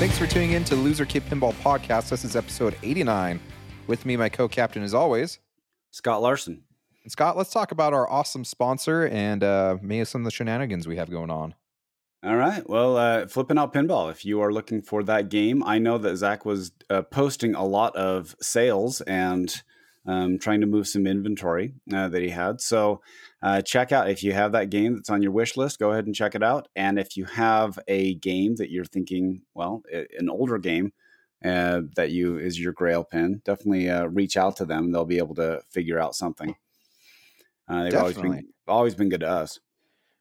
Thanks for tuning in to Loser Kid Pinball Podcast. This is episode 89. With me, my co-captain as always, Scott Larson. And Scott, let's talk about our awesome sponsor and maybe some of the shenanigans we have going on. All right. Well, Flippin' Out Pinball, if you are looking for that game, I know that Zach was posting a lot of sales and trying to move some inventory that he had. So check out, if you have that game that's on your wish list, go ahead and check it out. And if you have a game that you're thinking, well, an older game that you is your grail pin, definitely reach out to them. They'll be able to figure out something. They've always been good to us.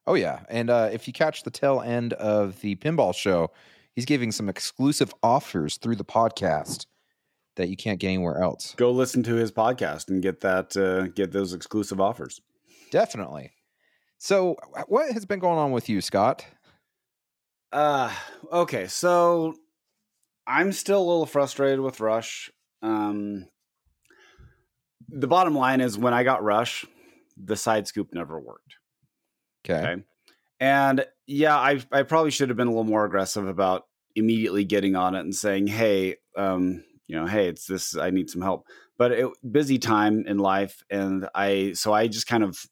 Oh, yeah. And if you catch the tail end of the pinball show, he's giving some exclusive offers through the podcast that you can't get anywhere else. Go listen to his podcast and get that, get those exclusive offers. Definitely. So what has been going on with you, Scott? Okay. So I'm still a little frustrated with Rush. The bottom line is when I got Rush, the side scoop never worked. Okay. And yeah, I probably should have been a little more aggressive about immediately getting on it and saying, hey, hey, it's this, I need some help, but busy time in life. And so I just kind of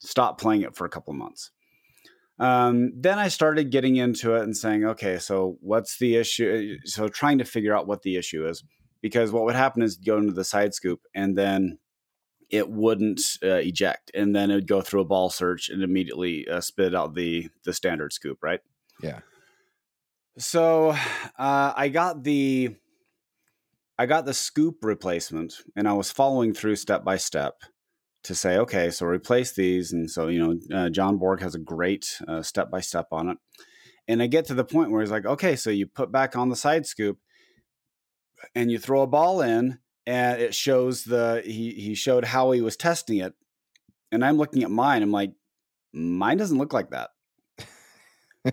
stopped playing it for a couple of months. Then I started getting into it and saying, okay, so what's the issue? So trying to figure out what the issue is, because what would happen is go into the side scoop and then it wouldn't eject. And then it would go through a ball search and immediately spit out the standard scoop. Right. Yeah. So, I got the scoop replacement and I was following through step by step to say, okay, so replace these. And so, John Borg has a great step by step on it. And I get to the point where he's like, okay, so you put back on the side scoop and you throw a ball in and it shows he showed how he was testing it. And I'm looking at mine. I'm like, mine doesn't look like that.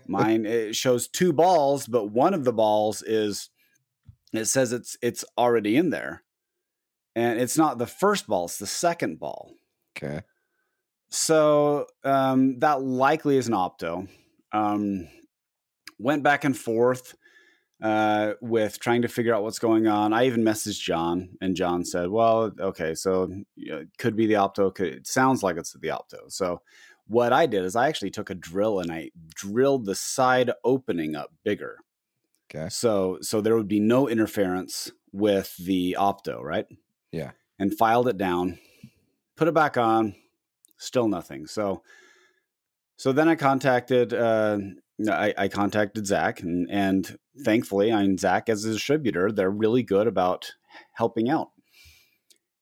Mine, it shows two balls, but one of the balls is, it says it's already in there, and it's not the first ball. It's the second ball. Okay. So, that likely is an opto. Went back and forth, with trying to figure out what's going on. I even messaged John and John said, well, okay, so it could be the opto. It sounds like it's the opto. So what I did is I actually took a drill and I drilled the side opening up bigger. Okay. So there would be no interference with the opto, right? Yeah. And filed it down, put it back on, still nothing. So then I contacted contacted Zach, and thankfully, Zach as a distributor, they're really good about helping out.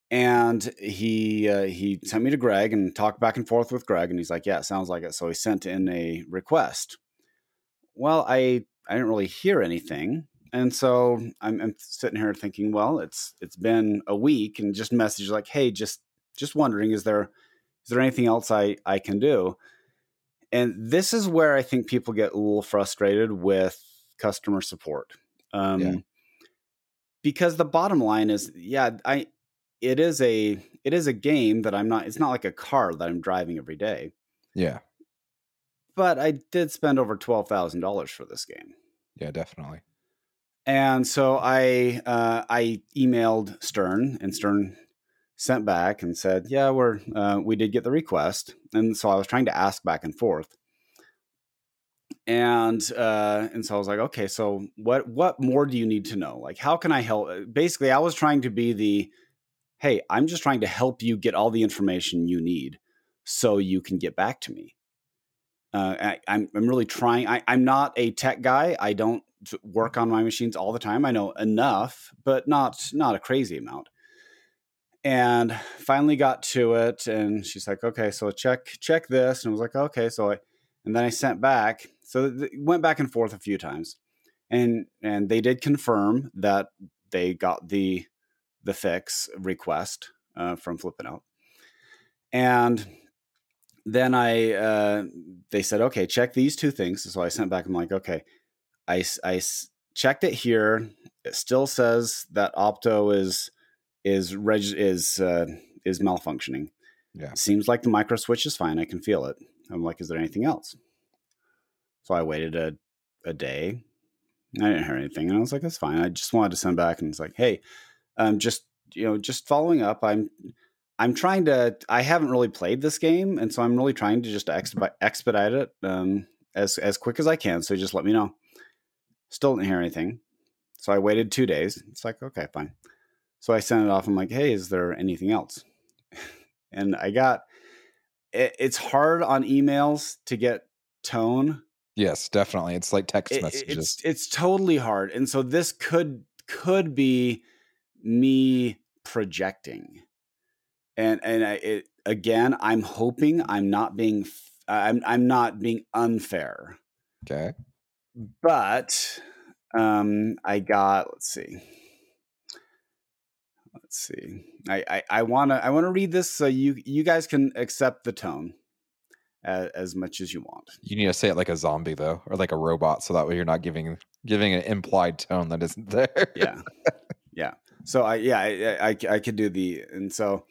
And he sent me to Greg and talked back and forth with Greg, and he's like, "Yeah, it sounds like it." So he sent in a request. Well, I didn't really hear anything. And so I'm sitting here thinking, well, it's been a week, and just message like, hey, just wondering, is there anything else I can do? And this is where I think people get a little frustrated with customer support. Because the bottom line is, it is a game that it's not like a car that I'm driving every day. Yeah. But I did spend over $12,000 for this game. Yeah, definitely. And so I emailed Stern, and Stern sent back and said, yeah, we did get the request. And so I was trying to ask back and forth. And so I was like, okay, so what more do you need to know? Like, how can I help? Basically, I was trying to be hey, I'm just trying to help you get all the information you need so you can get back to me. I'm really trying. I'm not a tech guy. I don't work on my machines all the time. I know enough, but not a crazy amount. And finally got to it, and she's like, okay, so check this. And I was like, okay. So then I sent back, so went back and forth a few times, and they did confirm that they got the fix request, from Flippin' Out. And then they said, okay, check these two things. So I sent back, I'm like, okay, I checked it here. It still says that opto is malfunctioning. Yeah. Seems like the micro switch is fine. I can feel it. I'm like, is there anything else? So I waited a day, I didn't hear anything. And I was like, that's fine. I just wanted to send back. And he's like, hey, just following up, I'm trying to, I haven't really played this game. And so I'm really trying to just expedite it as quick as I can. So just let me know. Still didn't hear anything. So I waited 2 days. It's like, okay, fine. So I sent it off. I'm like, hey, is there anything else? And I got, it's hard on emails to get tone. Yes, definitely. It's like text messages. It's totally hard. And so this could be me projecting. And I'm hoping I'm not being unfair. Okay. But I got, let's see. I want to read this so you guys can accept the tone as much as you want. You need to say it like a zombie though, or like a robot, so that way you're not giving an implied tone that isn't there. Yeah. So I could do the, and so,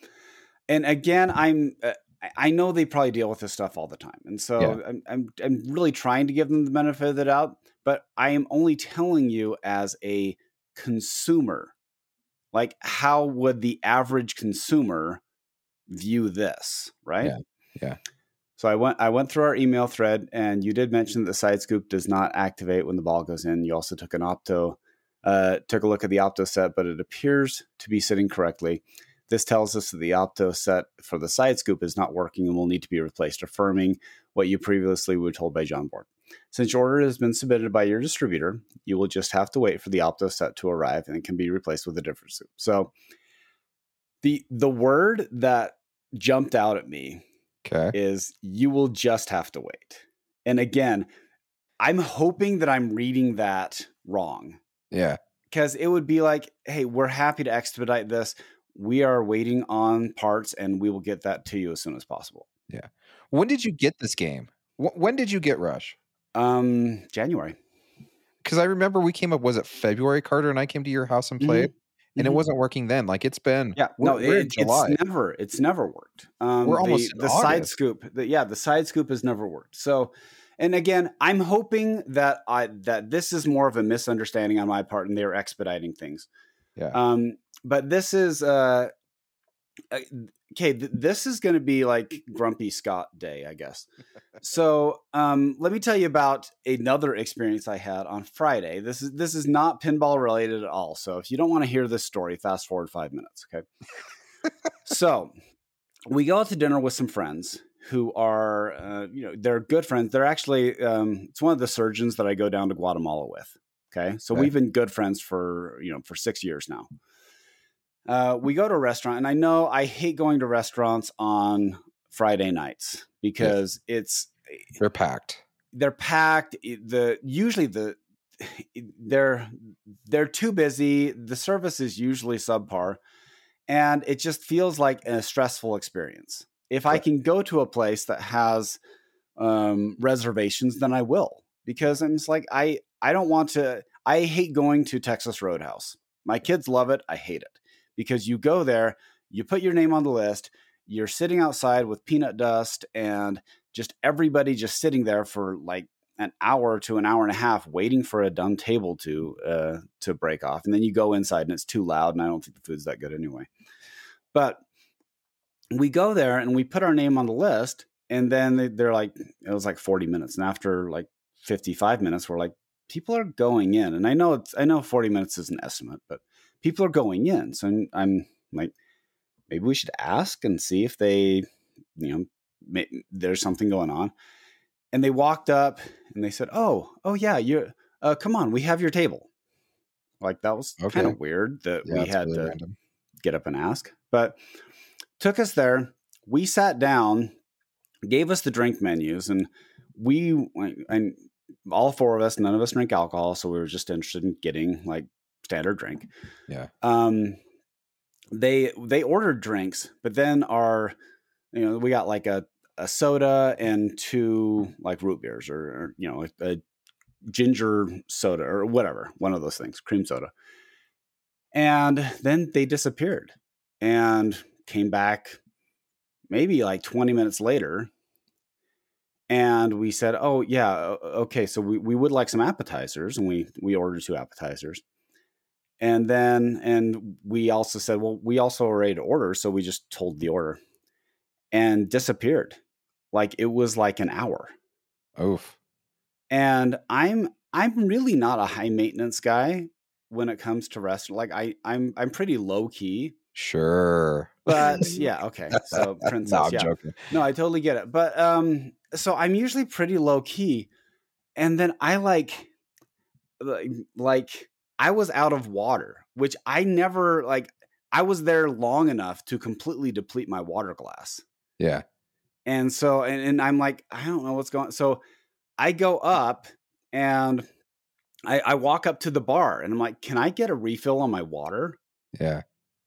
and again, I know they probably deal with this stuff all the time. And so yeah. I'm really trying to give them the benefit of the doubt, but I am only telling you as a consumer, like how would the average consumer view this? Right. Yeah. So I went through our email thread, and you did mention that the side scoop does not activate when the ball goes in. You also took took a look at the opto set, but it appears to be sitting correctly. This tells us that the opto set for the side scoop is not working and will need to be replaced, affirming what you previously were told by John Borg. Since your order has been submitted by your distributor, you will just have to wait for the opto set to arrive, and it can be replaced with a different scoop. So the word that jumped out at me is you will just have to wait. And again, I'm hoping that I'm reading that wrong. Yeah. Because it would be like, hey, we're happy to expedite this. We are waiting on parts, and we will get that to you as soon as possible. Yeah. When did you get this game? When did you get Rush? January. Because I remember we came up, was it February, Carter, and I came to your house and played? Mm-hmm. And it wasn't working then. Like it's been, July. It's never worked. We're almost the side scoop. The side scoop has never worked. So, and again, I'm hoping that that this is more of a misunderstanding on my part, and they're expediting things. Yeah. But this is okay. This is going to be like Grumpy Scott Day, I guess. So, let me tell you about another experience I had on Friday. This is not pinball related at all. So if you don't want to hear this story, fast forward 5 minutes. Okay. So we go out to dinner with some friends who are, they're good friends. They're actually, it's one of the surgeons that I go down to Guatemala with. Okay. So we've been good friends for 6 years now. We go to a restaurant, and I know I hate going to restaurants on Friday nights because they're packed. They're too busy. The service is usually subpar, and it just feels like a stressful experience. If I can go to a place that has reservations, then I will, because I'm just like, I don't want to, I hate going to Texas Roadhouse. My kids love it. I hate it. Because you go there, you put your name on the list, you're sitting outside with peanut dust and just everybody just sitting there for like an hour to an hour and a half waiting for a dumb table to break off. And then you go inside and it's too loud, and I don't think the food's that good anyway. But we go there and we put our name on the list, and then they're like, it was like 40 minutes. And after like 55 minutes, we're like, people are going in. And I know 40 minutes is an estimate, but people are going in. So I'm like, maybe we should ask and see if they, there's something going on. And they walked up and they said, oh yeah, you're, come on, we have your table. Like that was kind of weird that we had really to random. Get up and ask, but took us there. We sat down, gave us the drink menus, and all four of us, none of us drink alcohol. So we were just interested in getting like, standard drink. Yeah. They ordered drinks, but then we got like a soda and two like root beers or a ginger soda or whatever, one of those things, cream soda. And then they disappeared and came back maybe like 20 minutes later. And we said, oh, yeah, okay, so we would like some appetizers. And we ordered 2 appetizers. And then, and we also said, well, we also are ready to order. So we just told the order and disappeared. Like, it was like an hour. Oof. And I'm really not a high maintenance guy when it comes to restaurant. Like, I'm pretty low key. Sure. But yeah. Okay. So princess. No, I'm joking. No, I totally get it. But, so I'm usually pretty low key. And then I like I was out of water, which I never, like, I was there long enough to completely deplete my water glass. Yeah. And so, and I'm like, I don't know what's going on. So I go up and I walk up to the bar and I'm like, can I get a refill on my water? Yeah.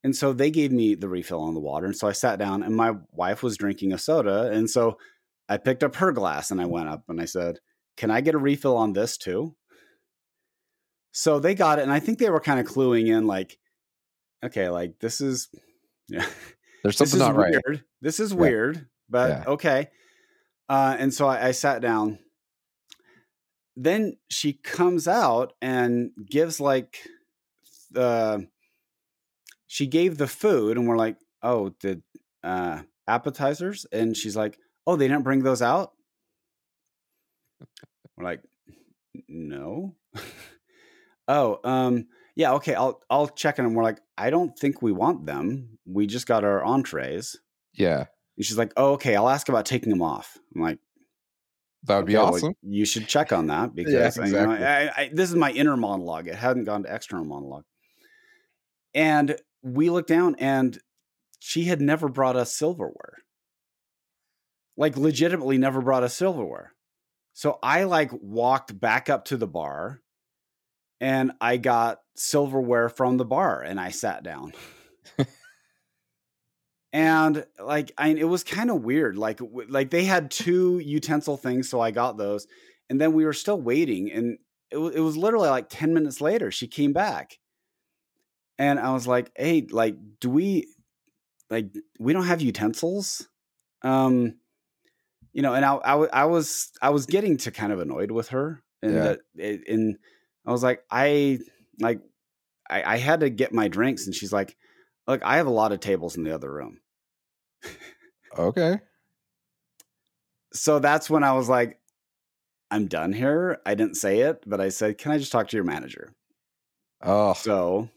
And so they gave me the refill on the water. And so I sat down and my wife was drinking a soda. And so I picked up her glass and I went up and I said, can I get a refill on this too? So they got it. And I think they were kind of cluing in like, okay, like this is, yeah, there's something not right. This is weird, but okay. And so I sat down. Then she comes out and gives like, she gave the food and we're like, oh, the appetizers. And she's like, oh, they didn't bring those out? We're like, no. Oh, yeah. Okay. I'll check in. And we're like, I don't think we want them. We just got our entrees. Yeah. And she's like, oh, okay. I'll ask about taking them off. I'm like, that would be awesome. Like, you should check on that because you know, I this is my inner monologue. It hadn't gone to external monologue. And we looked down and she had never brought us silverware. Like legitimately never brought us silverware. So I like walked back up to the bar. And I got silverware from the bar and I sat down and like, it was kind of weird. Like they had 2 utensil things. So I got those and then we were still waiting. And it was literally like 10 minutes later, she came back and I was like, hey, like, do we don't have utensils? You know, and I was getting to kind of annoyed with her and I was like, I had to get my drinks. And she's like, look, I have a lot of tables in the other room. Okay. So that's when I was like, I'm done here. I didn't say it, but I said, can I just talk to your manager? Oh, so,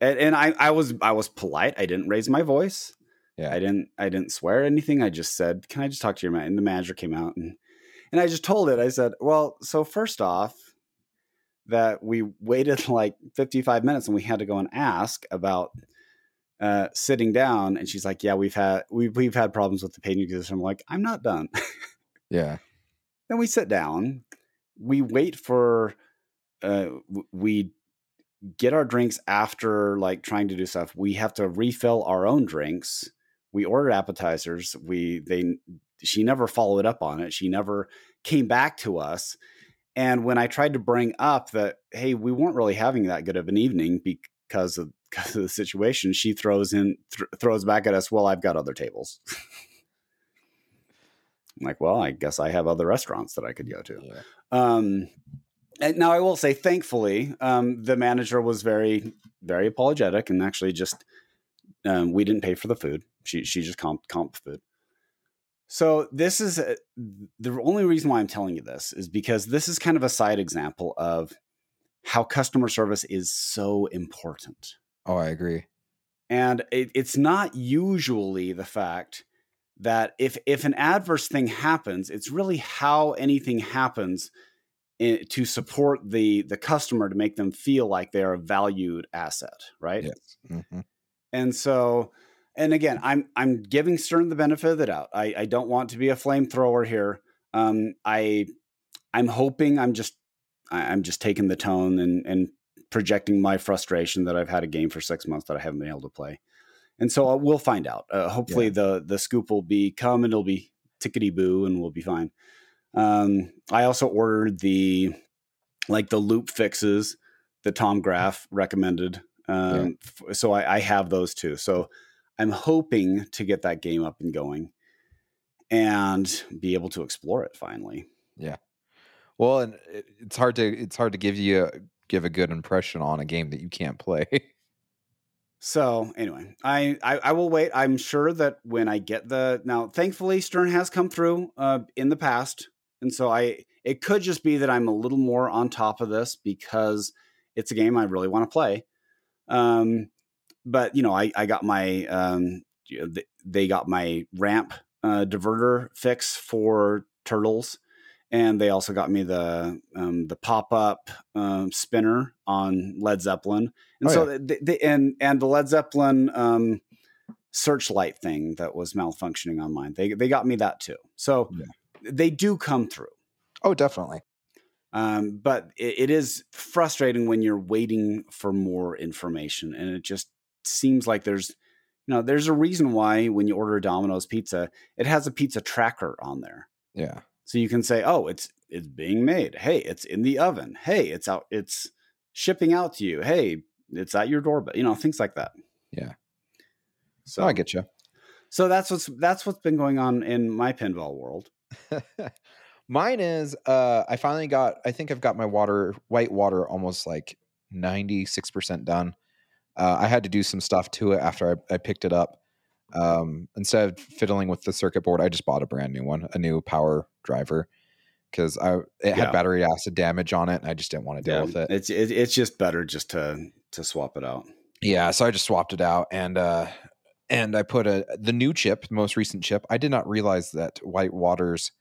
and I was polite. I didn't raise my voice. Yeah. I didn't swear anything. I just said, can I just talk to your manager? And the manager came out and I just told it, I said, well, so first off, that we waited like 55 minutes and we had to go and ask about sitting down. And she's like, yeah, we've had problems with the paging system. I'm like, I'm not done. Yeah. Then we sit down, we wait for, we get our drinks after like trying to do stuff. We have to refill our own drinks. We ordered appetizers. She never followed up on it. She never came back to us. And when I tried to bring up that, hey, we weren't really having that good of an evening because of the situation, she throws back at us, well, I've got other tables. I'm like, well, I guess I have other restaurants that I could go to. Yeah. And now I will say, thankfully, the manager was very, very apologetic and actually just, we didn't pay for the food. She just comped food. So this is the only reason why I'm telling you this is because this is kind of a side example of how customer service is so important. Oh, I agree. And it's not usually the fact that if an adverse thing happens, it's really how anything happens to support the customer to make them feel like they are a valued asset, right? Yes. Mm-hmm. And so... And again, I'm giving Stern the benefit of the doubt. I don't want to be a flamethrower here. I'm hoping I'm just taking the tone and projecting my frustration that I've had a game for 6 months that I haven't been able to play. And so we'll find out. Hopefully the scoop will be come and it'll be tickety boo and we'll be fine. I also ordered the loop fixes that Tom Graff recommended. So I have those too. So I'm hoping to get that game up and going. and be able to explore it finally. Yeah. Well, and it's hard to give a good impression on a game that you can't play. So anyway, I will wait. I'm sure that when I get now, thankfully Stern has come through in the past. And so it could just be that I'm a little more on top of this because it's a game I really want to play. But you know, I got my, they got my ramp diverter fix for Turtles. And they also got me the pop-up spinner on Led Zeppelin. And and the Led Zeppelin searchlight thing that was malfunctioning on mine. They got me that too. So they do come through. Oh, definitely. But it is frustrating when you're waiting for more information. And it just seems like there's a reason why when you order a Domino's pizza, it has a pizza tracker on there. Yeah. So you can say, oh, it's being made. Hey, it's in the oven. Hey, it's out. It's shipping out to you. Hey, it's at your doorbell. You know, things like that. Yeah. So I get you. So that's what's been going on in my pinball world. Mine is, I finally got, I think I've got my white water almost like 96% done. I had to do some stuff to it after I picked it up. Instead of fiddling with the circuit board, I just bought a brand new one, a new power driver, because it had battery acid damage on it, and I just didn't want to deal with it. It's just better just to swap it out. Yeah, so I just swapped it out, and I put the new chip, the most recent chip. I did not realize that Whitewater's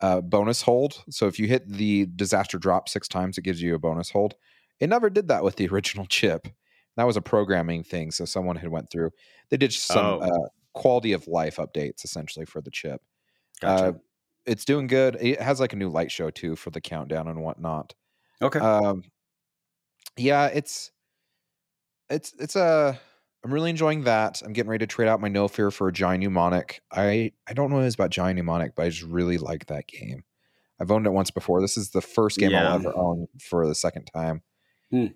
bonus hold. So if you hit the disaster drop 6 times, it gives you a bonus hold. It never did that with the original chip. That was a programming thing. So someone had went through. They did some quality of life updates, essentially, for the chip. Gotcha. It's doing good. It has like a new light show, too, for the countdown and whatnot. Okay. I'm really enjoying that. I'm getting ready to trade out my No Fear for a Johnny Mnemonic. I don't know what it is about Johnny Mnemonic, but I just really like that game. I've owned it once before. This is the first game I'll ever own for the second time. Hmm.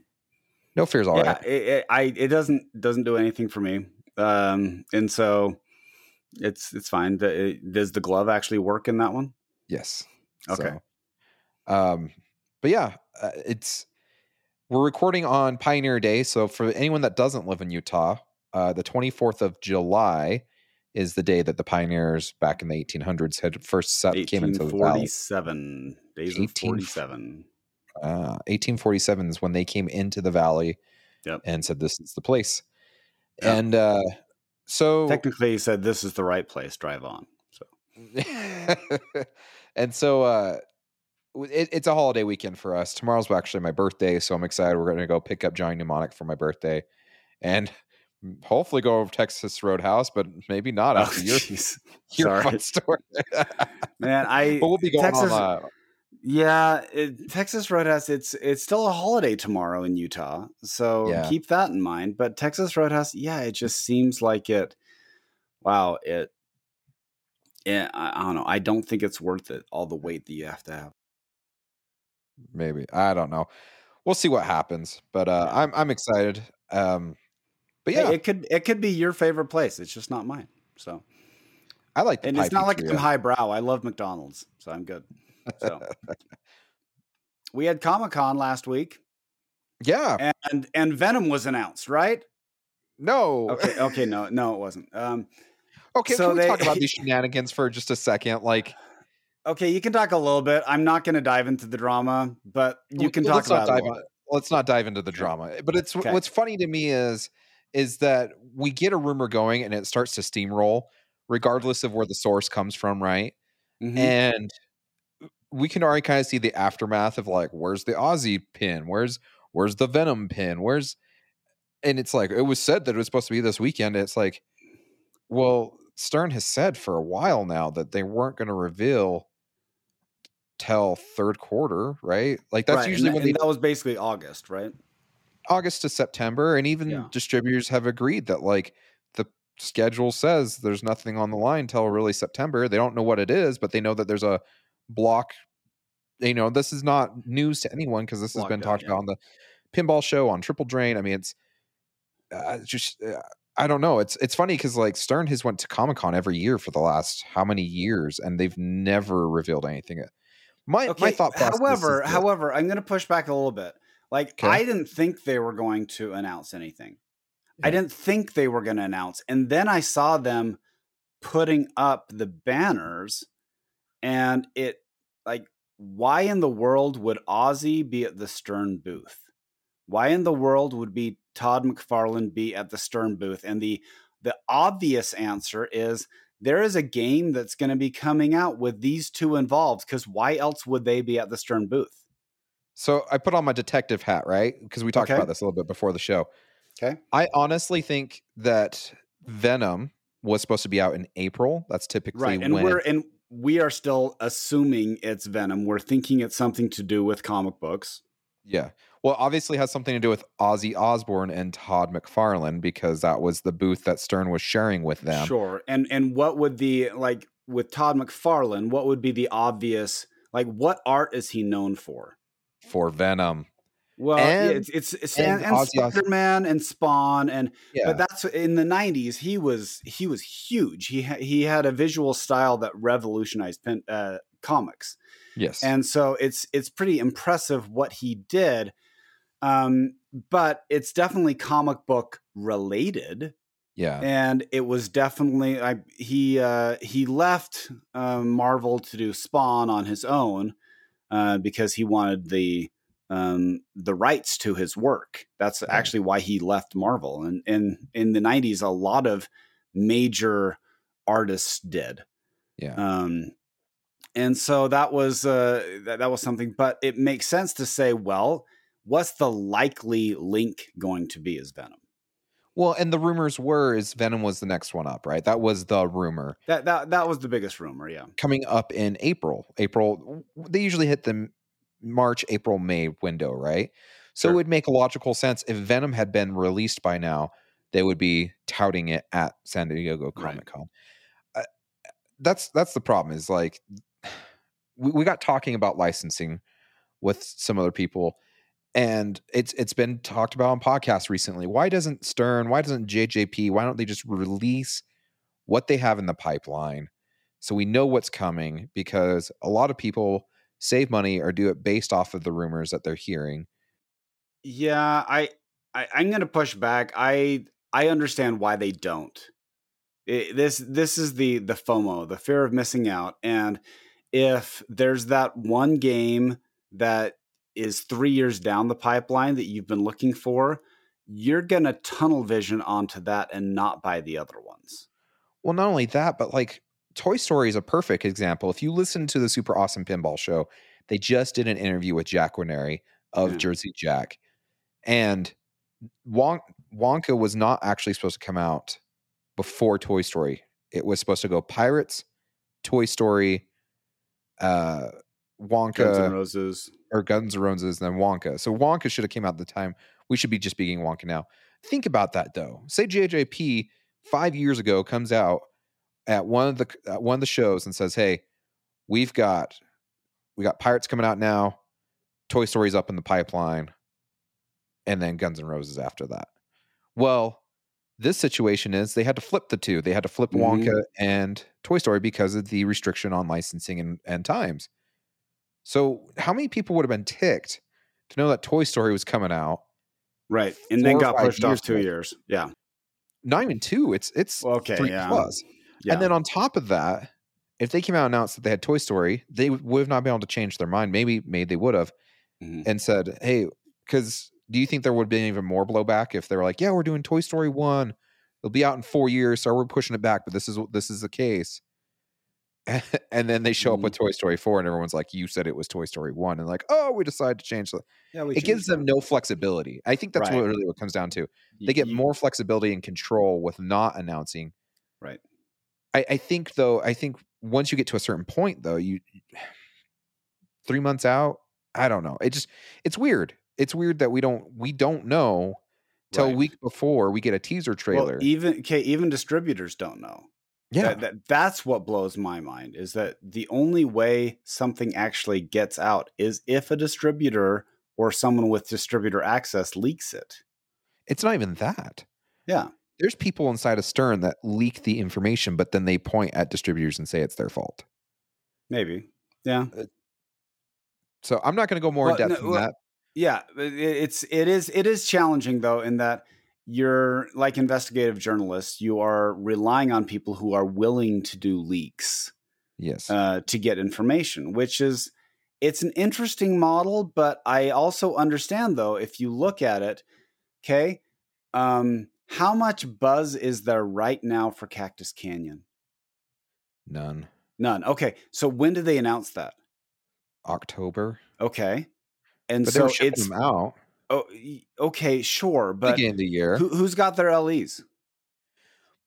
No Fear's all right. It doesn't do anything for me. And so it's fine. Does the glove actually work in that one? Yes. Okay. So, but yeah, we're recording on Pioneer Day. So for anyone that doesn't live in Utah, the 24th of July is the day that the pioneers back in the 1800s had first came into the valley. 1847. Days of 47. 1847 is when they came into the valley and said, this is the place. Yep. And so technically he said, this is the right place, drive on. So, and so it's a holiday weekend for us. Tomorrow's actually my birthday. So I'm excited. We're going to go pick up Johnny Mnemonic for my birthday and hopefully go over to Texas Roadhouse, but maybe not after your fun story. Man, but we'll be going on. Yeah, Texas Roadhouse, it's still a holiday tomorrow in Utah, so keep that in mind. But Texas Roadhouse, it just seems like it. Wow, I don't know. I don't think it's worth it, all the weight that you have to have. Maybe, I don't know. We'll see what happens, but I'm excited. But yeah, it could be your favorite place. It's just not mine. So I like, and it's not like I'm highbrow. I love McDonald's, so I'm good. So we had Comic-Con last week. Yeah. And Venom was announced, right? No. Okay. No, it wasn't. Okay. So can we talk about these shenanigans for just a second? Like, okay, you can talk a little bit. I'm not going to dive into the drama, but you can talk about it. Let's not dive into the drama, but it's what's funny to me is that we get a rumor going and it starts to steamroll regardless of where the source comes from. Right. Mm-hmm. And we can already kind of see the aftermath of like, where's the Ozzy pin? Where's the Venom pin? And it's like, it was said that it was supposed to be this weekend. It's like, well, Stern has said for a while now that they weren't going to reveal till third quarter, right? Like that's usually that was basically August, right? August to September. And even distributors have agreed that like the schedule says there's nothing on the line till really September. They don't know what it is, but they know that there's a block. You know, this is not news to anyone because this has been talked about on the pinball show on Triple Drain. I mean, it's just I don't know. It's funny because like Stern has went to Comic-Con every year for the last how many years, and they've never revealed anything. My thought process. However, I'm going to push back a little bit. Like, okay. I didn't think they were going to announce anything. Yeah. I didn't think they were going to announce. And then I saw them putting up the banners, and it like, why in the world would Ozzy be at the Stern booth? Why in the world would be Todd McFarlane be at the Stern booth? And the obvious answer is there is a game that's going to be coming out with these two involved, because why else would they be at the Stern booth? So I put on my detective hat, right? Because we talked about this a little bit before the show. Okay. I honestly think that Venom was supposed to be out in April. That's typically right. And we are still assuming it's Venom. We're thinking it's something to do with comic books. Yeah. Well, obviously has something to do with Ozzy Osbourne and Todd McFarlane, because that was the booth that Stern was sharing with them. Sure. And what would the, like with Todd McFarlane, what would be the obvious, like what art is he known for? For Venom. Well, and, it's Spider-Man and Spawn, but that's in the 90s. He was huge. He had a visual style that revolutionized comics. Yes, and so it's pretty impressive what he did, but it's definitely comic book related. Yeah, and it was definitely he left Marvel to do Spawn on his own because he wanted the rights to his work. That's actually why he left Marvel. And in the 90s, a lot of major artists did. Yeah. And so that was something, but it makes sense to say, well, what's the likely link going to be is Venom? Well, and the rumors were Venom was the next one up, right? That was the rumor. That was the biggest rumor. Yeah. Coming up in April, they usually hit the March, April, May window, right? So It would make logical sense if Venom had been released by now, they would be touting it at San Diego Comic-Con. Right. That's the problem is like we got talking about licensing with some other people, and it's been talked about on podcasts recently. Why doesn't Stern? Why doesn't JJP? Why don't they just release what they have in the pipeline so we know what's coming? Because a lot of people save money or do it based off of the rumors that they're hearing. Yeah, I'm going to push back. I understand why they don't. This is the FOMO, the fear of missing out. And if there's that one game that is 3 years down the pipeline that you've been looking for, you're going to tunnel vision onto that and not buy the other ones. Well, not only that, but like, Toy Story is a perfect example. If you listen to the Super Awesome Pinball Show, they just did an interview with Jack Winnery of Jersey Jack, and Wonka was not actually supposed to come out before Toy Story. It was supposed to go Pirates, Toy Story, Wonka, Guns N' Roses, and then Wonka. So Wonka should have came out at the time. We should be just being Wonka now. Think about that though. Say JJP 5 years ago comes out at one of the shows and says, "Hey, we got Pirates coming out now, Toy Story's up in the pipeline, and then Guns N' Roses after that." Well, this situation is they had to flip the two. They had to flip Wonka and Toy Story because of the restriction on licensing and times. So, how many people would have been ticked to know that Toy Story was coming out, right, and then got pushed off 2 years? Yeah, not even two. It's well, okay, 3 plus. Yeah. And then on top of that, if they came out and announced that they had Toy Story, they would have not been able to change their mind. Maybe they would have and said, "Hey," because do you think there would have been even more blowback if they were like, "Yeah, we're doing Toy Story 1. It'll be out in 4 years, so we're pushing it back, but this is the case." And then they show up with Toy Story 4, and everyone's like, "You said it was Toy Story 1." And like, "Oh, we decided to change." Yeah, it gives them no flexibility. I think that's what it comes down to. They get more flexibility and control with not announcing. Right. I think once you get to a certain point, though, 3 months out, I don't know. It's weird. It's weird that we don't know till a week before we get a teaser trailer. Well, even distributors don't know. Yeah, that's what blows my mind is that the only way something actually gets out is if a distributor or someone with distributor access leaks it. It's not even that. Yeah. There's people inside of Stern that leak the information, but then they point at distributors and say it's their fault. Maybe. Yeah. So I'm not going to go more in depth than that. Yeah. It is challenging though, in that you're like investigative journalists, you are relying on people who are willing to do leaks. Yes. To get information, which is, it's an interesting model, but I also understand though, if you look at it, okay. How much buzz is there right now for Cactus Canyon? None. Okay. So when did they announce that? October. Okay. And but so it's them out. Oh, okay. Sure. But beginning of the year, who's got their LEs?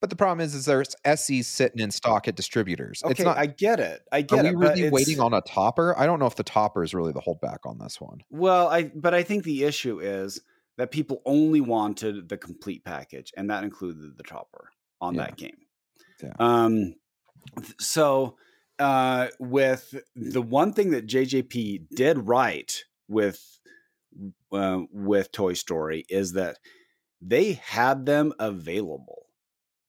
But the problem is there's SEs sitting in stock at distributors. Okay, I get it. Are we really waiting on a topper? I don't know if the topper is really the holdback on this one. Well, I think the issue is that people only wanted the complete package, and that included the topper on that game. Yeah. So with the one thing that JJP did right with Toy Story is that they had them available.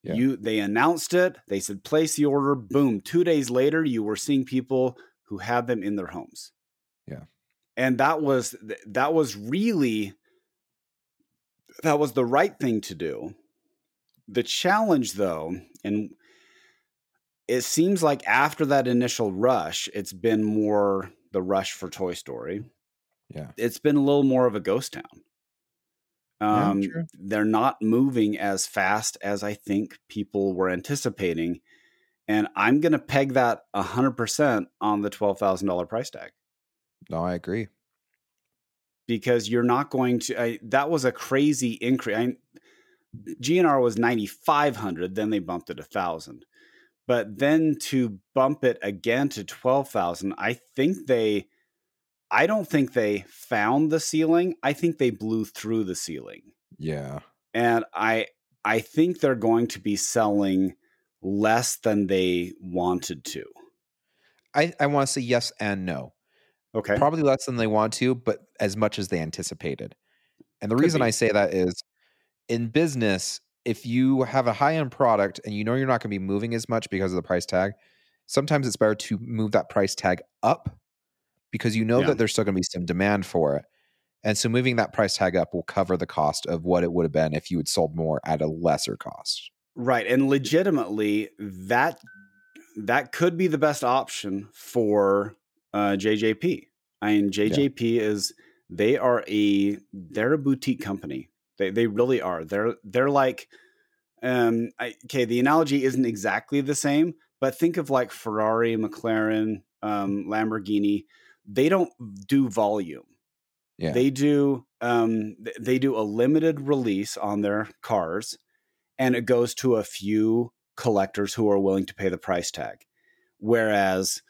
Yeah. They announced it. They said, place the order. Boom. 2 days later, you were seeing people who had them in their homes. Yeah. And that was the right thing to do. The challenge though, and it seems like after that initial rush, it's been more the rush for Toy Story. Yeah. It's been a little more of a ghost town. They're not moving as fast as I think people were anticipating. And I'm going to peg that 100% on the $12,000 price tag. No, I agree. Because you're not going to, that was a crazy increase. GNR was 9,500. Then they bumped it 1,000, but then to bump it again to 12,000, I don't think they found the ceiling. I think they blew through the ceiling. Yeah. And I think they're going to be selling less than they wanted to. I want to say yes and no. Okay. Probably less than they want to, but as much as they anticipated. And the reason I say that is in business, if you have a high-end product and you know you're not going to be moving as much because of the price tag, sometimes it's better to move that price tag up, because you know that there's still going to be some demand for it. And so moving that price tag up will cover the cost of what it would have been if you had sold more at a lesser cost. Right. And legitimately, that could be the best option for JJP. I mean, JJP is, they're a boutique company. They really are. They're like, the analogy isn't exactly the same, but think of like Ferrari, McLaren, Lamborghini. They don't do volume. Yeah. They do a limited release on their cars, and it goes to a few collectors who are willing to pay the price tag. Whereas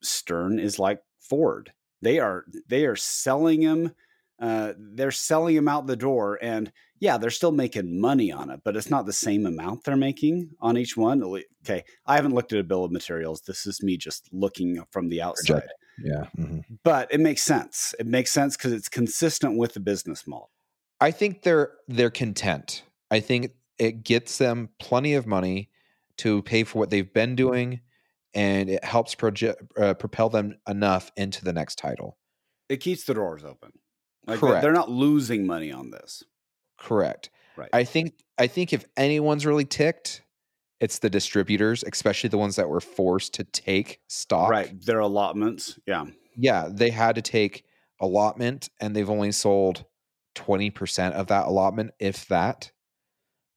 Stern is like Ford. They are selling them. They're selling them out the door, and they're still making money on it, but it's not the same amount they're making on each one. Okay. I haven't looked at a bill of materials. This is me just looking from the outside. Yeah. Mm-hmm. But it makes sense. It makes sense because it's consistent with the business model. I think they're content. I think it gets them plenty of money to pay for what they've been doing, and it helps propel them enough into the next title. It keeps the doors open. Like, correct. They're not losing money on this. Correct. Right. I think if anyone's really ticked, it's the distributors, especially the ones that were forced to take stock. Right. Their allotments. Yeah. Yeah. They had to take allotment, and they've only sold 20% of that allotment, if that.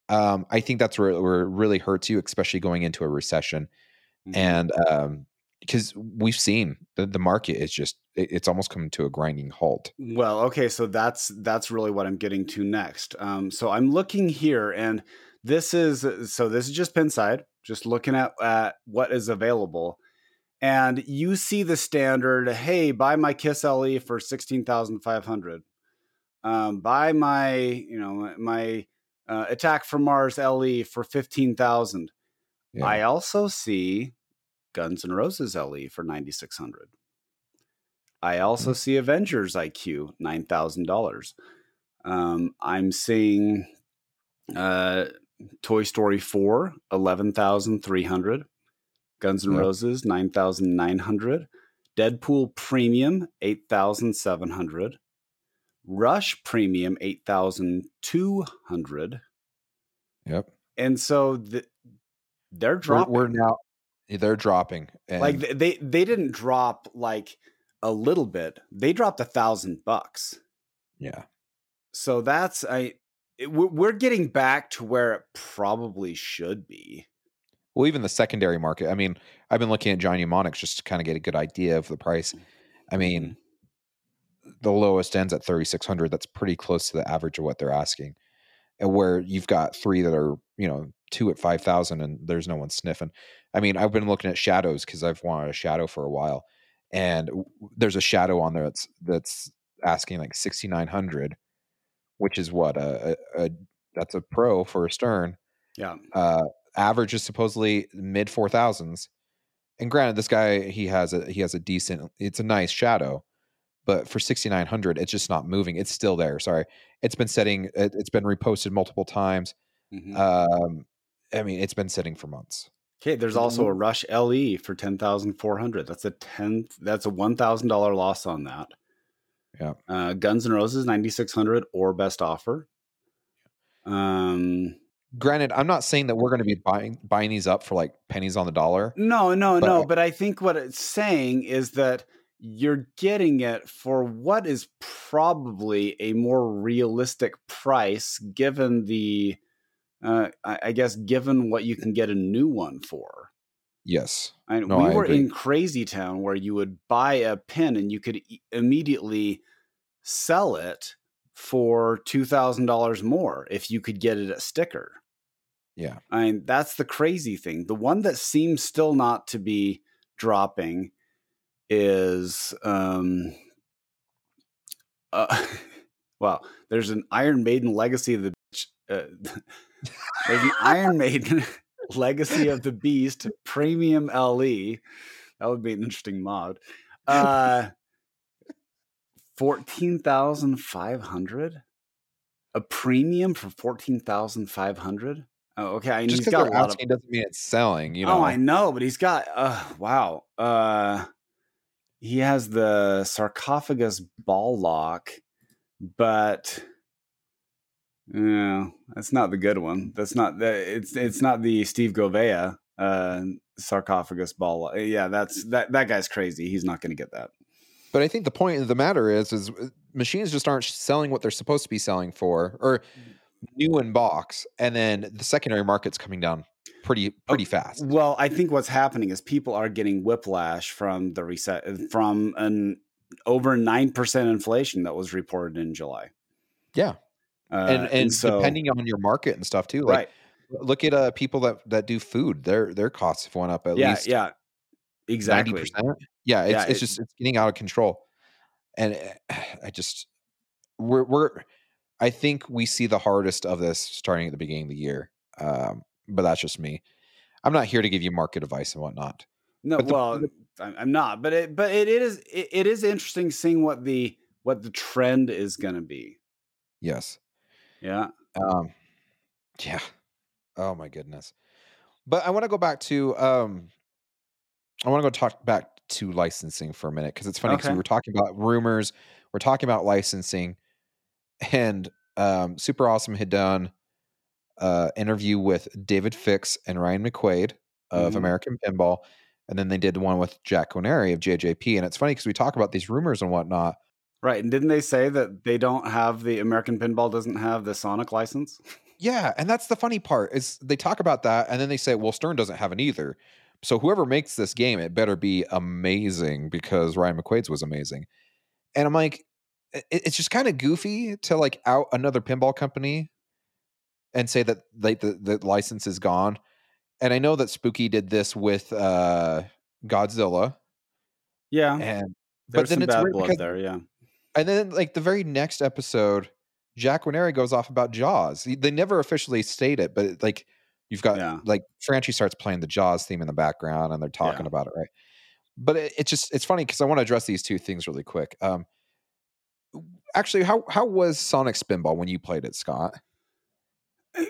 I think that's where it really hurts you, especially going into a recession. Mm-hmm. And because we've seen the market is just, it's almost coming to a grinding halt. Well, okay. So that's really what I'm getting to next. So I'm looking here, and this is just Pinside, just looking at what is available. And you see the standard, hey, buy my Kiss LE for $16,500. Buy my Attack From Mars LE for $15,000. Yeah. I also see Guns N' Roses LE for $9,600. I also see Avengers IQ, $9,000. I'm seeing Toy Story 4, 11,300. Guns N' Roses, 9,900. Deadpool Premium, 8,700. Rush Premium, 8,200. Yep. And so they're dropping. We're now, they're dropping. And like they didn't drop like a little bit. They dropped $1,000. Yeah. So that's, we're getting back to where it probably should be. Well, even the secondary market. I mean, I've been looking at Johnny Mnemonic just to kind of get a good idea of the price. I mean, the lowest end's at $3,600. That's pretty close to the average of what they're asking. And where you've got three that are, you know, two at 5,000 and there's no one sniffing. I mean, I've been looking at shadows because I've wanted a shadow for a while. And there's a shadow on there that's asking like 6,900, which is what that's a pro for a Stern. Yeah. Average is supposedly mid 4,000s. And granted, this guy, he has a decent, it's a nice shadow, but for 6,900, it's just not moving. It's still there. Sorry. It's been reposted multiple times. Mm-hmm. I mean, it's been sitting for months. Okay. There's also a Rush LE for 10,400. That's a $1,000 loss on that. Yeah. Guns N' Roses, 9,600 or best offer. Granted, I'm not saying that we're going to be buying these up for like pennies on the dollar. No. But I think what it's saying is that you're getting it for what is probably a more realistic price, given the, I guess, given what you can get a new one for. Yes. I were agree. In Crazy Town where you would buy a pin and you could immediately sell it for $2,000 more if you could get it at sticker. Yeah. I mean, that's the crazy thing. The one that seems still not to be dropping is, well, there's an Iron Maiden Legacy of the Bitch. There's an Iron Maiden Legacy of the Beast Premium LE. That would be an interesting mod. 14,500, a premium for 14,500. Oh, okay. I mean, just because they're asking doesn't mean it's selling, you know. Oh, I know, but he's got wow. He has the sarcophagus ball lock, but that's not the good one. That's not it's not the Steve Govea sarcophagus ball lock. Yeah, that guy's crazy. He's not going to get that. But I think the point of the matter is machines just aren't selling what they're supposed to be selling for, or new in box, and then the secondary market's coming down pretty fast. Well, I think what's happening is people are getting whiplash from the reset from an over 9% inflation that was reported in July. Yeah, and so, depending on your market and stuff too, like right. Look at people that do food, their costs have went up at least. Yeah. Exactly. 90%. Yeah, it's getting out of control, and I think we see the hardest of this starting at the beginning of the year. But that's just me. I'm not here to give you market advice and whatnot. No, I'm not. But it is interesting seeing what the trend is going to be. Yes. Yeah. Yeah. Oh my goodness. But I want to go back to talk back to licensing for a minute, because it's funny because we were talking about rumors, we're talking about licensing, and Super Awesome had done interview with David Fix and Ryan McQuaid of American Pinball, and then they did one with Jack Winnery of JJP. And it's funny because we talk about these rumors and whatnot. Right. And didn't they say that they don't have the American Pinball doesn't have the Sonic license? Yeah. And that's the funny part is they talk about that and then they say, well, Stern doesn't have it either. So whoever makes this game, it better be amazing because Ryan McQuaid's was amazing. And I'm like, it's just kind of goofy to like out another pinball company and say that the license is gone. And I know that Spooky did this with Godzilla. Yeah. And there's some bad blood there, yeah. And then like the very next episode, Jack Winnery goes off about Jaws. They never officially state it, but like you've got like Franchi starts playing the Jaws theme in the background and they're talking about it. Right. But it's funny because I want to address these two things really quick. Actually, how was Sonic Spinball when you played it, Scott?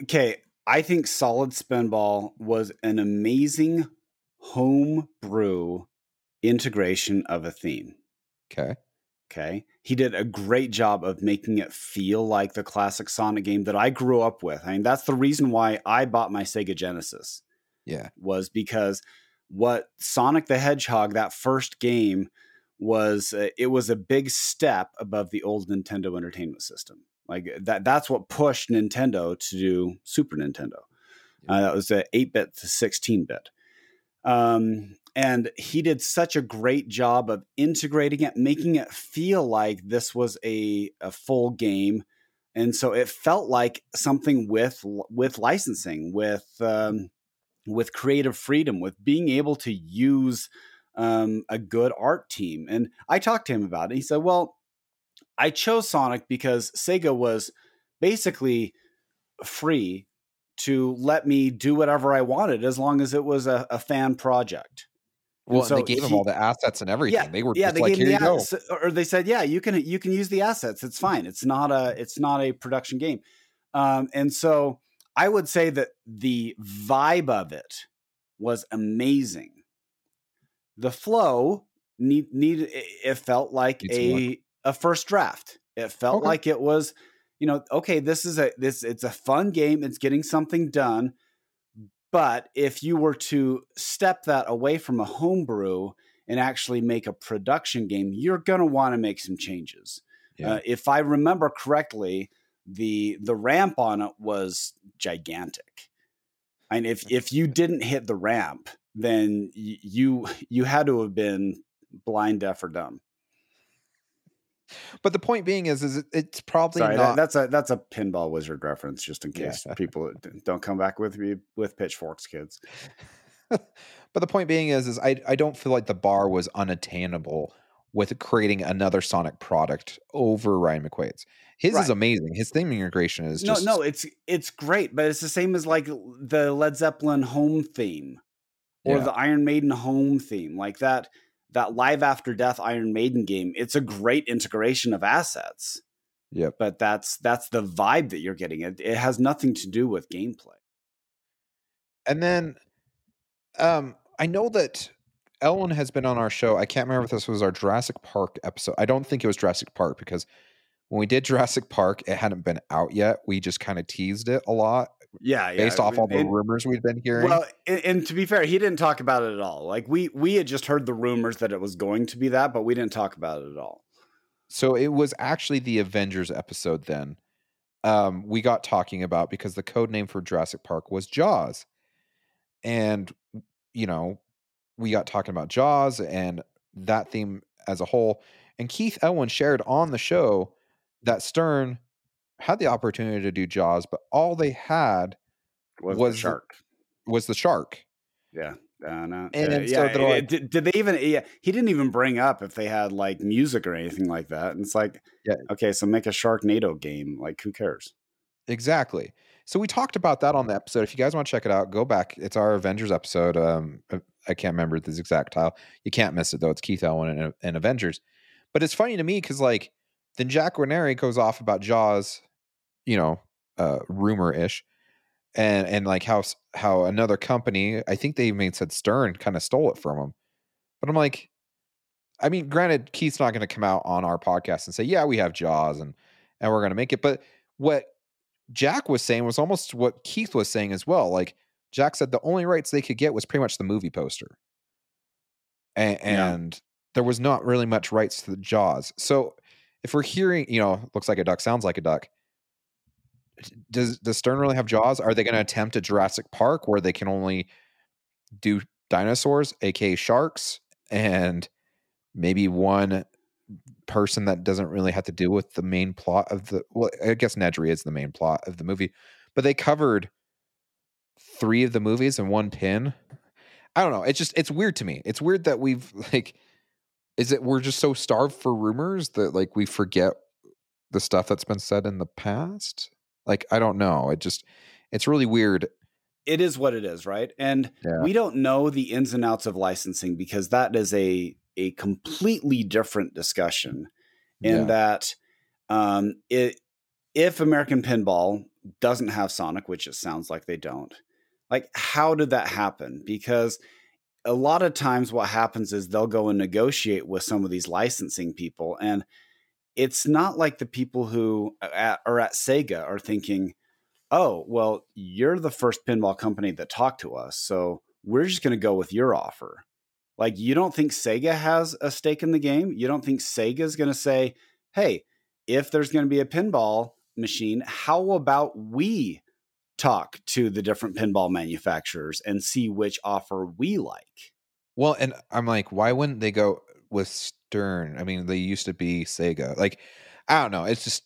Okay, I think Solid Spinball was an amazing homebrew integration of a theme. Okay. He did a great job of making it feel like the classic Sonic game that I grew up with. I mean, that's the reason why I bought my Sega Genesis. Yeah. Was because what Sonic the Hedgehog, that first game, was, it was a big step above the old Nintendo Entertainment System. Like that's what pushed Nintendo to do Super Nintendo. Yeah. That was an 8-bit to 16-bit. And he did such a great job of integrating it, making it feel like this was a full game. And so it felt like something with licensing, with creative freedom, with being able to use a good art team. And I talked to him about it. He said, well, I chose Sonic because Sega was basically free to let me do whatever I wanted as long as it was a fan project. Well, and so they gave him all the assets and everything. Yeah, they were just like, here you go. Or they said, yeah, you can use the assets. It's fine. It's not a production game. And so I would say that the vibe of it was amazing. The flow it felt like a first draft. It felt like it was, it's a fun game. It's getting something done. But if you were to step that away from a homebrew and actually make a production game, you're going to want to make some changes. Yeah. If I remember correctly, the ramp on it was gigantic. And if you didn't hit the ramp, then you had to have been blind, deaf, or dumb. But the point being is it's probably not. That's a Pinball Wizard reference, just in case people don't come back with me with pitchforks, kids. But the point being is I don't feel like the bar was unattainable with creating another Sonic product over Ryan McQuaid's. His is amazing. His theme integration is just it's great, but it's the same as like the Led Zeppelin home theme or the Iron Maiden home theme, like that. That Live After Death Iron Maiden game, it's a great integration of assets. Yeah, but that's the vibe that you're getting. It has nothing to do with gameplay. And then I know that Ellen has been on our show. I can't remember if this was our Jurassic Park episode. I don't think it was Jurassic Park because when we did Jurassic Park, it hadn't been out yet. We just kind of teased it a lot. Yeah, based off all the rumors we've been hearing. Well, and to be fair, he didn't talk about it at all. Like we had just heard the rumors that it was going to be that, but we didn't talk about it at all. So it was actually the Avengers episode then. We got talking about because the code name for Jurassic Park was Jaws. And we got talking about Jaws and that theme as a whole. And Keith Elwin shared on the show that Stern had the opportunity to do Jaws, but all they had was the shark. Yeah. Did they even? Yeah, he didn't even bring up if they had like music or anything like that. And it's like, okay, so make a Sharknado game. Like, who cares? Exactly. So we talked about that on the episode. If you guys want to check it out, go back. It's our Avengers episode. I can't remember this exact title. You can't miss it though. It's Keith Elwin and Avengers. But it's funny to me because like then Jack Winnery goes off about Jaws. Rumor-ish, and like how another company, I think they even said Stern, kind of stole it from him. But I'm like, I mean, granted, Keith's not going to come out on our podcast and say, yeah, we have Jaws and we're going to make it. But what Jack was saying was almost what Keith was saying as well. Like Jack said, the only rights they could get was pretty much the movie poster. And there was not really much rights to the Jaws. So if we're hearing, looks like a duck, sounds like a duck. Does Stern really have Jaws? Are they going to attempt a Jurassic Park where they can only do dinosaurs, aka sharks, and maybe one person that doesn't really have to deal with the main plot of the? Well, I guess Nedry is the main plot of the movie, but they covered 3 of the movies in one pin. I don't know. It's weird to me. It's weird that we've like, is it we're just so starved for rumors that like we forget the stuff that's been said in the past. Like, I don't know. It's really weird. It is what it is, right? And we don't know the ins and outs of licensing because that is a completely different discussion in that if American Pinball doesn't have Sonic, which it sounds like they don't. Like, how did that happen? Because a lot of times what happens is they'll go and negotiate with some of these licensing people. And it's not like the people who are at Sega are thinking, oh, well, you're the first pinball company that talked to us, so we're just going to go with your offer. Like, you don't think Sega has a stake in the game? You don't think Sega is going to say, hey, if there's going to be a pinball machine, how about we talk to the different pinball manufacturers and see which offer we like? Well, and I'm like, why wouldn't they go with Stern? I mean, they used to be Sega. Like, I don't know. It's just,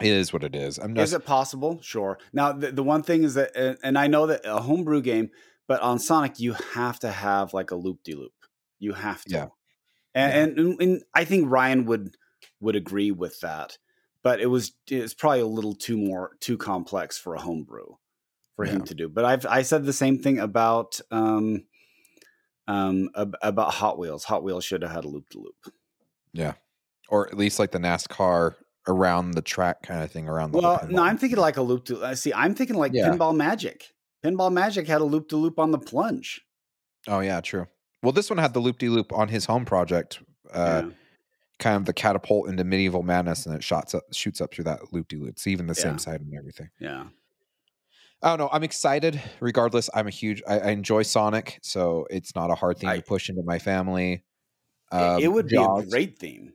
it is what it is. Is it possible? Sure. Now, the one thing is that, and I know that a homebrew game, but on Sonic, you have to have like a loop-de-loop. You have to. Yeah. And I think Ryan would agree with that, but it's probably a little too complex for a homebrew for him to do. But I said the same thing about Hot Wheels. Hot Wheels should have had a loop-de-loop. Yeah. Or at least like the NASCAR around the track kind of thing around the I'm thinking like a loop-de-loop. See, I'm thinking like Pinball Magic. Pinball Magic had a loop-de-loop on the plunge. Oh, yeah, true. Well, this one had the loop-de-loop on his home project, kind of the catapult into Medieval Madness, and it shoots up through that loop-de-loop. It's even the same side and everything. Yeah. I don't know. I'm excited. Regardless, I enjoy Sonic, so it's not a hard thing to push into my family. It would be a great theme.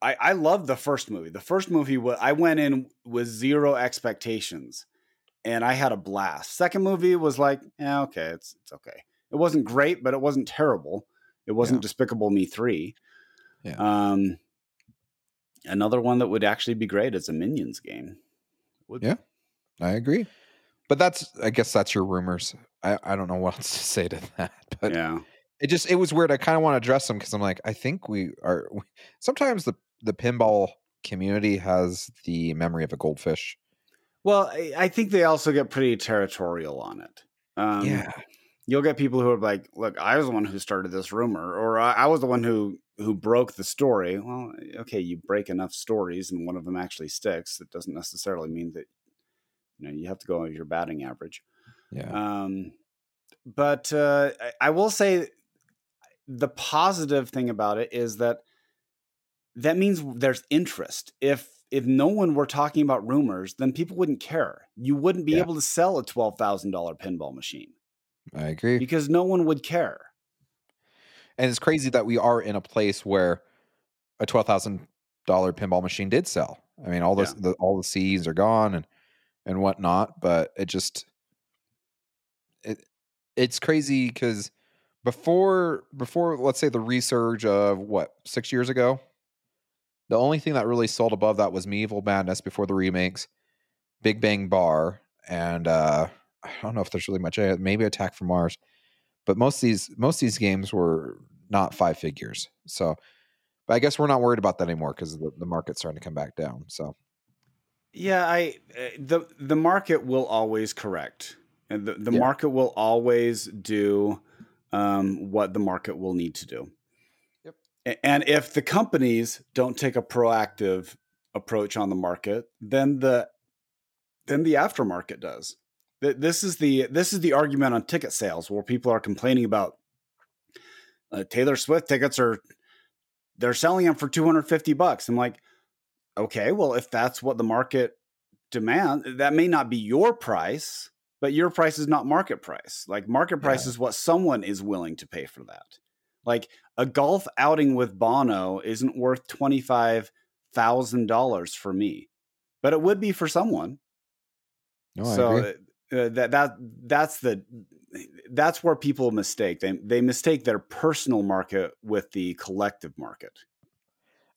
I love the first movie. The first movie, I went in with zero expectations, and I had a blast. Second movie was like, okay, it's okay. It wasn't great, but it wasn't terrible. It wasn't Despicable Me 3. Yeah. Another one that would actually be great is a Minions game. I agree. But I guess that's your rumors. I don't know what else to say to that. But yeah, it was weird. I kind of want to address them because I'm like, I think sometimes the pinball community has the memory of a goldfish. Well, I think they also get pretty territorial on it. You'll get people who are like, look, I was the one who started this rumor, or I was the one who broke the story. Well, okay, you break enough stories and one of them actually sticks. It doesn't necessarily mean that, you have to go with your batting average. Yeah. But I will say the positive thing about it is that means there's interest. If no one were talking about rumors, then people wouldn't care. You wouldn't be able to sell a $12,000 pinball machine. I agree. Because no one would care. And it's crazy that we are in a place where a $12,000 pinball machine did sell. I mean, all those all the C's are gone and whatnot, but it just it's crazy because before let's say the resurge of 6 years ago, the only thing that really sold above that was Medieval Madness before the remakes, Big Bang Bar, and I don't know if there's really much. Maybe Attack From Mars, but most of these games were not five figures. So, but I guess we're not worried about that anymore because the market's starting to come back down. So, yeah, the market will always correct, and the market will always do what the market will need to do. Yep. And if the companies don't take a proactive approach on the market, then the aftermarket does. This is the argument on ticket sales where people are complaining about Taylor Swift tickets they're selling them for $250. I'm like, okay, well, if that's what the market demand, that may not be your price, but your price is not market price. Like market price is what someone is willing to pay for that. Like a golf outing with Bono isn't worth $25,000 for me, but it would be for someone. No, so I agree. That's where people mistake. They mistake their personal market with the collective market.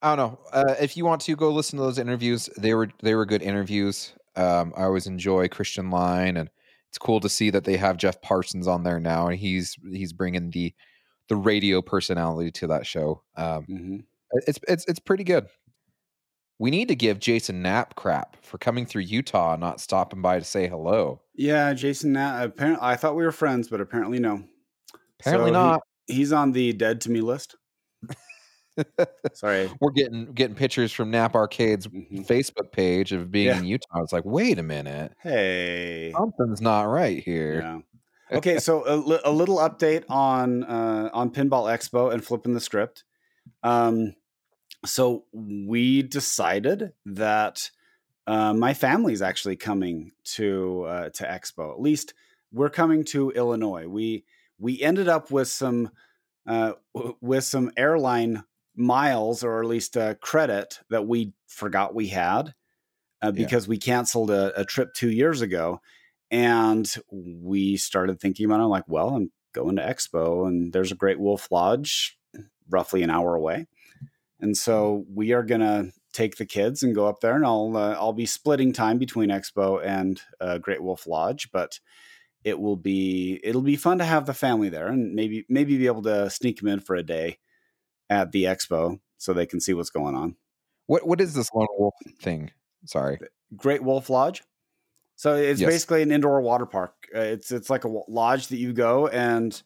I don't know. If you want to go listen to those interviews, they were good interviews. I always enjoy Christian Line, and it's cool to see that they have Jeff Parsons on there now, and he's bringing the radio personality to that show. It's pretty good. We need to give Jason Knapp crap for coming through Utah and not stopping by to say hello. Yeah, Jason Knapp. Apparently, I thought we were friends, but apparently no. Apparently so not. He's on the dead to me list. Sorry. We're getting pictures from Knapp Arcade's Facebook page of being in Utah. It's like, wait a minute. Hey. Something's not right here. Yeah. Okay, so a little update on Pinball Expo and Flipping the Script. So we decided that my family's actually coming to Expo. At least we're coming to Illinois. We ended up with some airline miles, or at least a credit that we forgot we had because we canceled a trip 2 years ago. And we started thinking about it, like, well, I'm going to Expo and there's a Great Wolf Lodge roughly an hour away. And so we are going to take the kids and go up there, and I'll be splitting time between Expo and Great Wolf Lodge, but it'll be fun to have the family there and maybe be able to sneak them in for a day at the Expo so they can see what's going on. What is this Lone Wolf thing? Sorry. Great Wolf Lodge. So it's basically an indoor water park. It's like a lodge that you go and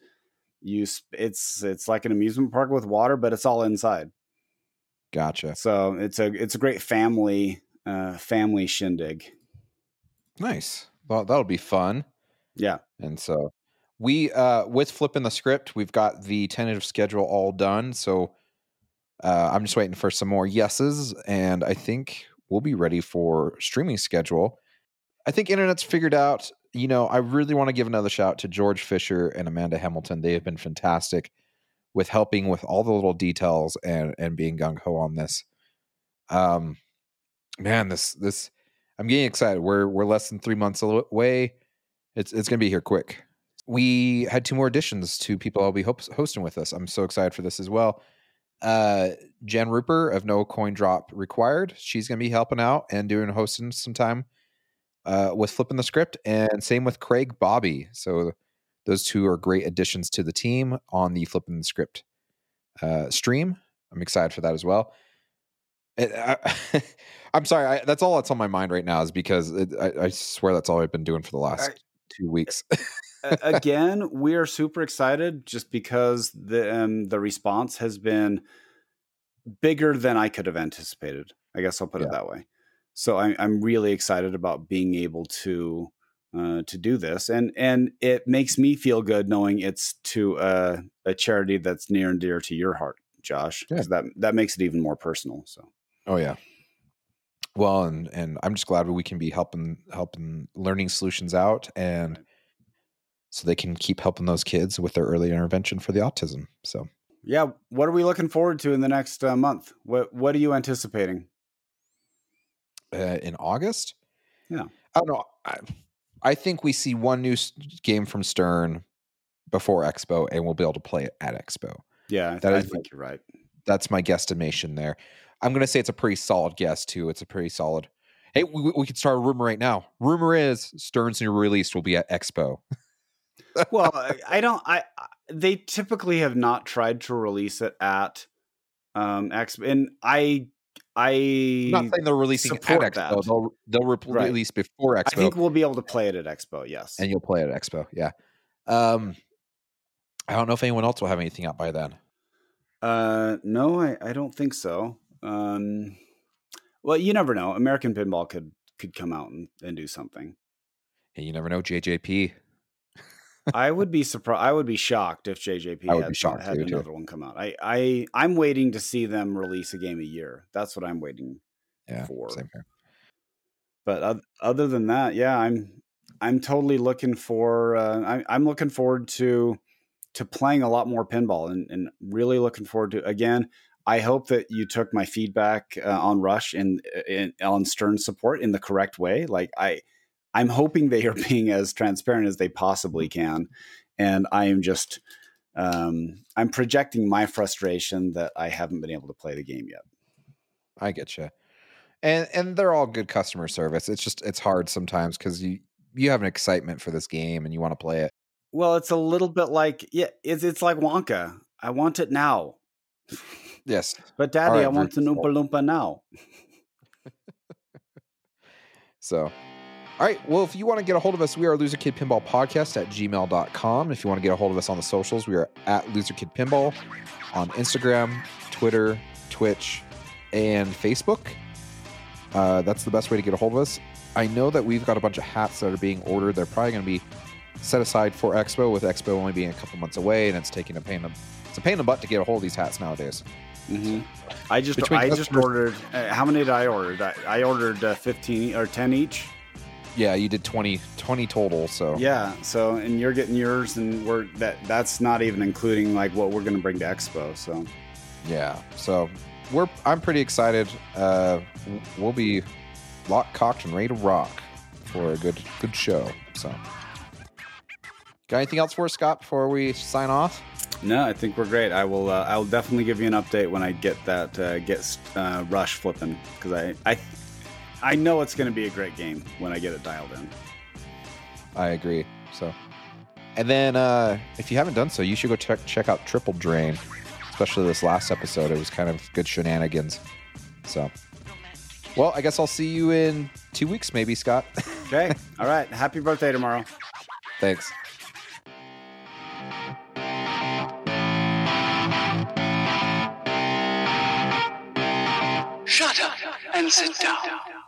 it's like an amusement park with water, but it's all inside. Gotcha. So it's a great family shindig. Nice. Well, that'll be fun. Yeah. And so we, with Flipping the Script, we've got the tentative schedule all done. So, I'm just waiting for some more yeses, and I think we'll be ready for streaming schedule. I think internet's figured out, I really want to give another shout to George Fisher and Amanda Hamilton. They have been fantastic with helping with all the little details and being gung-ho on this. Man, this I'm getting excited. We're less than 3 months away. It's going to be here quick. We had two more additions to people I'll be hosting with us. I'm so excited for this as well. Jen Rooper of No Coin Drop Required. She's going to be helping out and hosting some time with Flipping the Script, and same with Craig Bobby. So those two are great additions to the team on the Flipping the Script stream. I'm excited for that as well. I'm sorry. That's all that's on my mind right now, is because I swear that's all I've been doing for the last 2 weeks. Again, we are super excited just because the response has been bigger than I could have anticipated. I guess I'll put it that way. So I'm really excited about being able to do this, and it makes me feel good knowing it's to a charity that's near and dear to your heart, Josh. Yeah. That makes it even more personal. So. Oh yeah. Well, and I'm just glad we can be helping Learning Solutions out, and so they can keep helping those kids with their early intervention for the autism. So. Yeah. What are we looking forward to in the next month? What are you anticipating? In August? Yeah. I don't know. I think we see one new game from Stern before Expo, and we'll be able to play it at Expo. Yeah, I think you're right. That's my guesstimation there. I'm going to say it's a pretty solid guess, too. It's a pretty solid. Hey, we could start a rumor right now. Rumor is Stern's new release will be at Expo. Well, they typically have not tried to release it at Expo. And I'm not saying they're releasing it at Expo. That. They'll release before Expo. I think we'll be able to play it at Expo, yes. And you'll play it at Expo, yeah. I don't know if anyone else will have anything out by then. No, I don't think so. Well, you never know. American Pinball could come out and do something. And you never know, JJP. I would be surprised. I would be shocked if JJP had another one come out. I'm waiting to see them release a game a year. That's what I'm waiting for. Same here. But other than that, yeah, I'm totally looking for. I'm looking forward to playing a lot more pinball, and really looking forward to. Again, I hope that you took my feedback on Rush and on Stern support in the correct way. Like I'm hoping they are being as transparent as they possibly can. And I am just, I'm projecting my frustration that I haven't been able to play the game yet. I get you. And they're all good customer service. It's just, it's hard sometimes because you have an excitement for this game and you want to play it. Well, it's a little bit like, it's like Wonka. I want it now. Yes. But Daddy, I want the Oompa Loompa now. So. All right. Well, if you want to get a hold of us, we are Loser Kid Pinball Podcast at gmail.com. If you want to get a hold of us on the socials, we are at Loser Kid Pinball on Instagram, Twitter, Twitch, and Facebook. That's the best way to get a hold of us. I know that we've got a bunch of hats that are being ordered. They're probably going to be set aside for Expo, with Expo only being a couple months away, and it's taking a pain in the butt to get a hold of these hats nowadays. Mm-hmm. I just ordered. How many did I order? I ordered 15 or 10 each. Yeah, you did 20 total. So yeah, so and you're getting yours, and that's not even including like what we're going to bring to Expo. So yeah, so I'm pretty excited. We'll be locked, cocked, and ready to rock for a good show. So got anything else for us, Scott, before we sign off? No, I think we're great. I will definitely give you an update when I get that Rush flipping, because I know it's going to be a great game when I get it dialed in. I agree. So, and then if you haven't done so, you should go check out Triple Drain, especially this last episode. It was kind of good shenanigans. So, well, I guess I'll see you in 2 weeks, maybe, Scott. Okay. All right. Happy birthday tomorrow. Thanks. Shut up and sit down.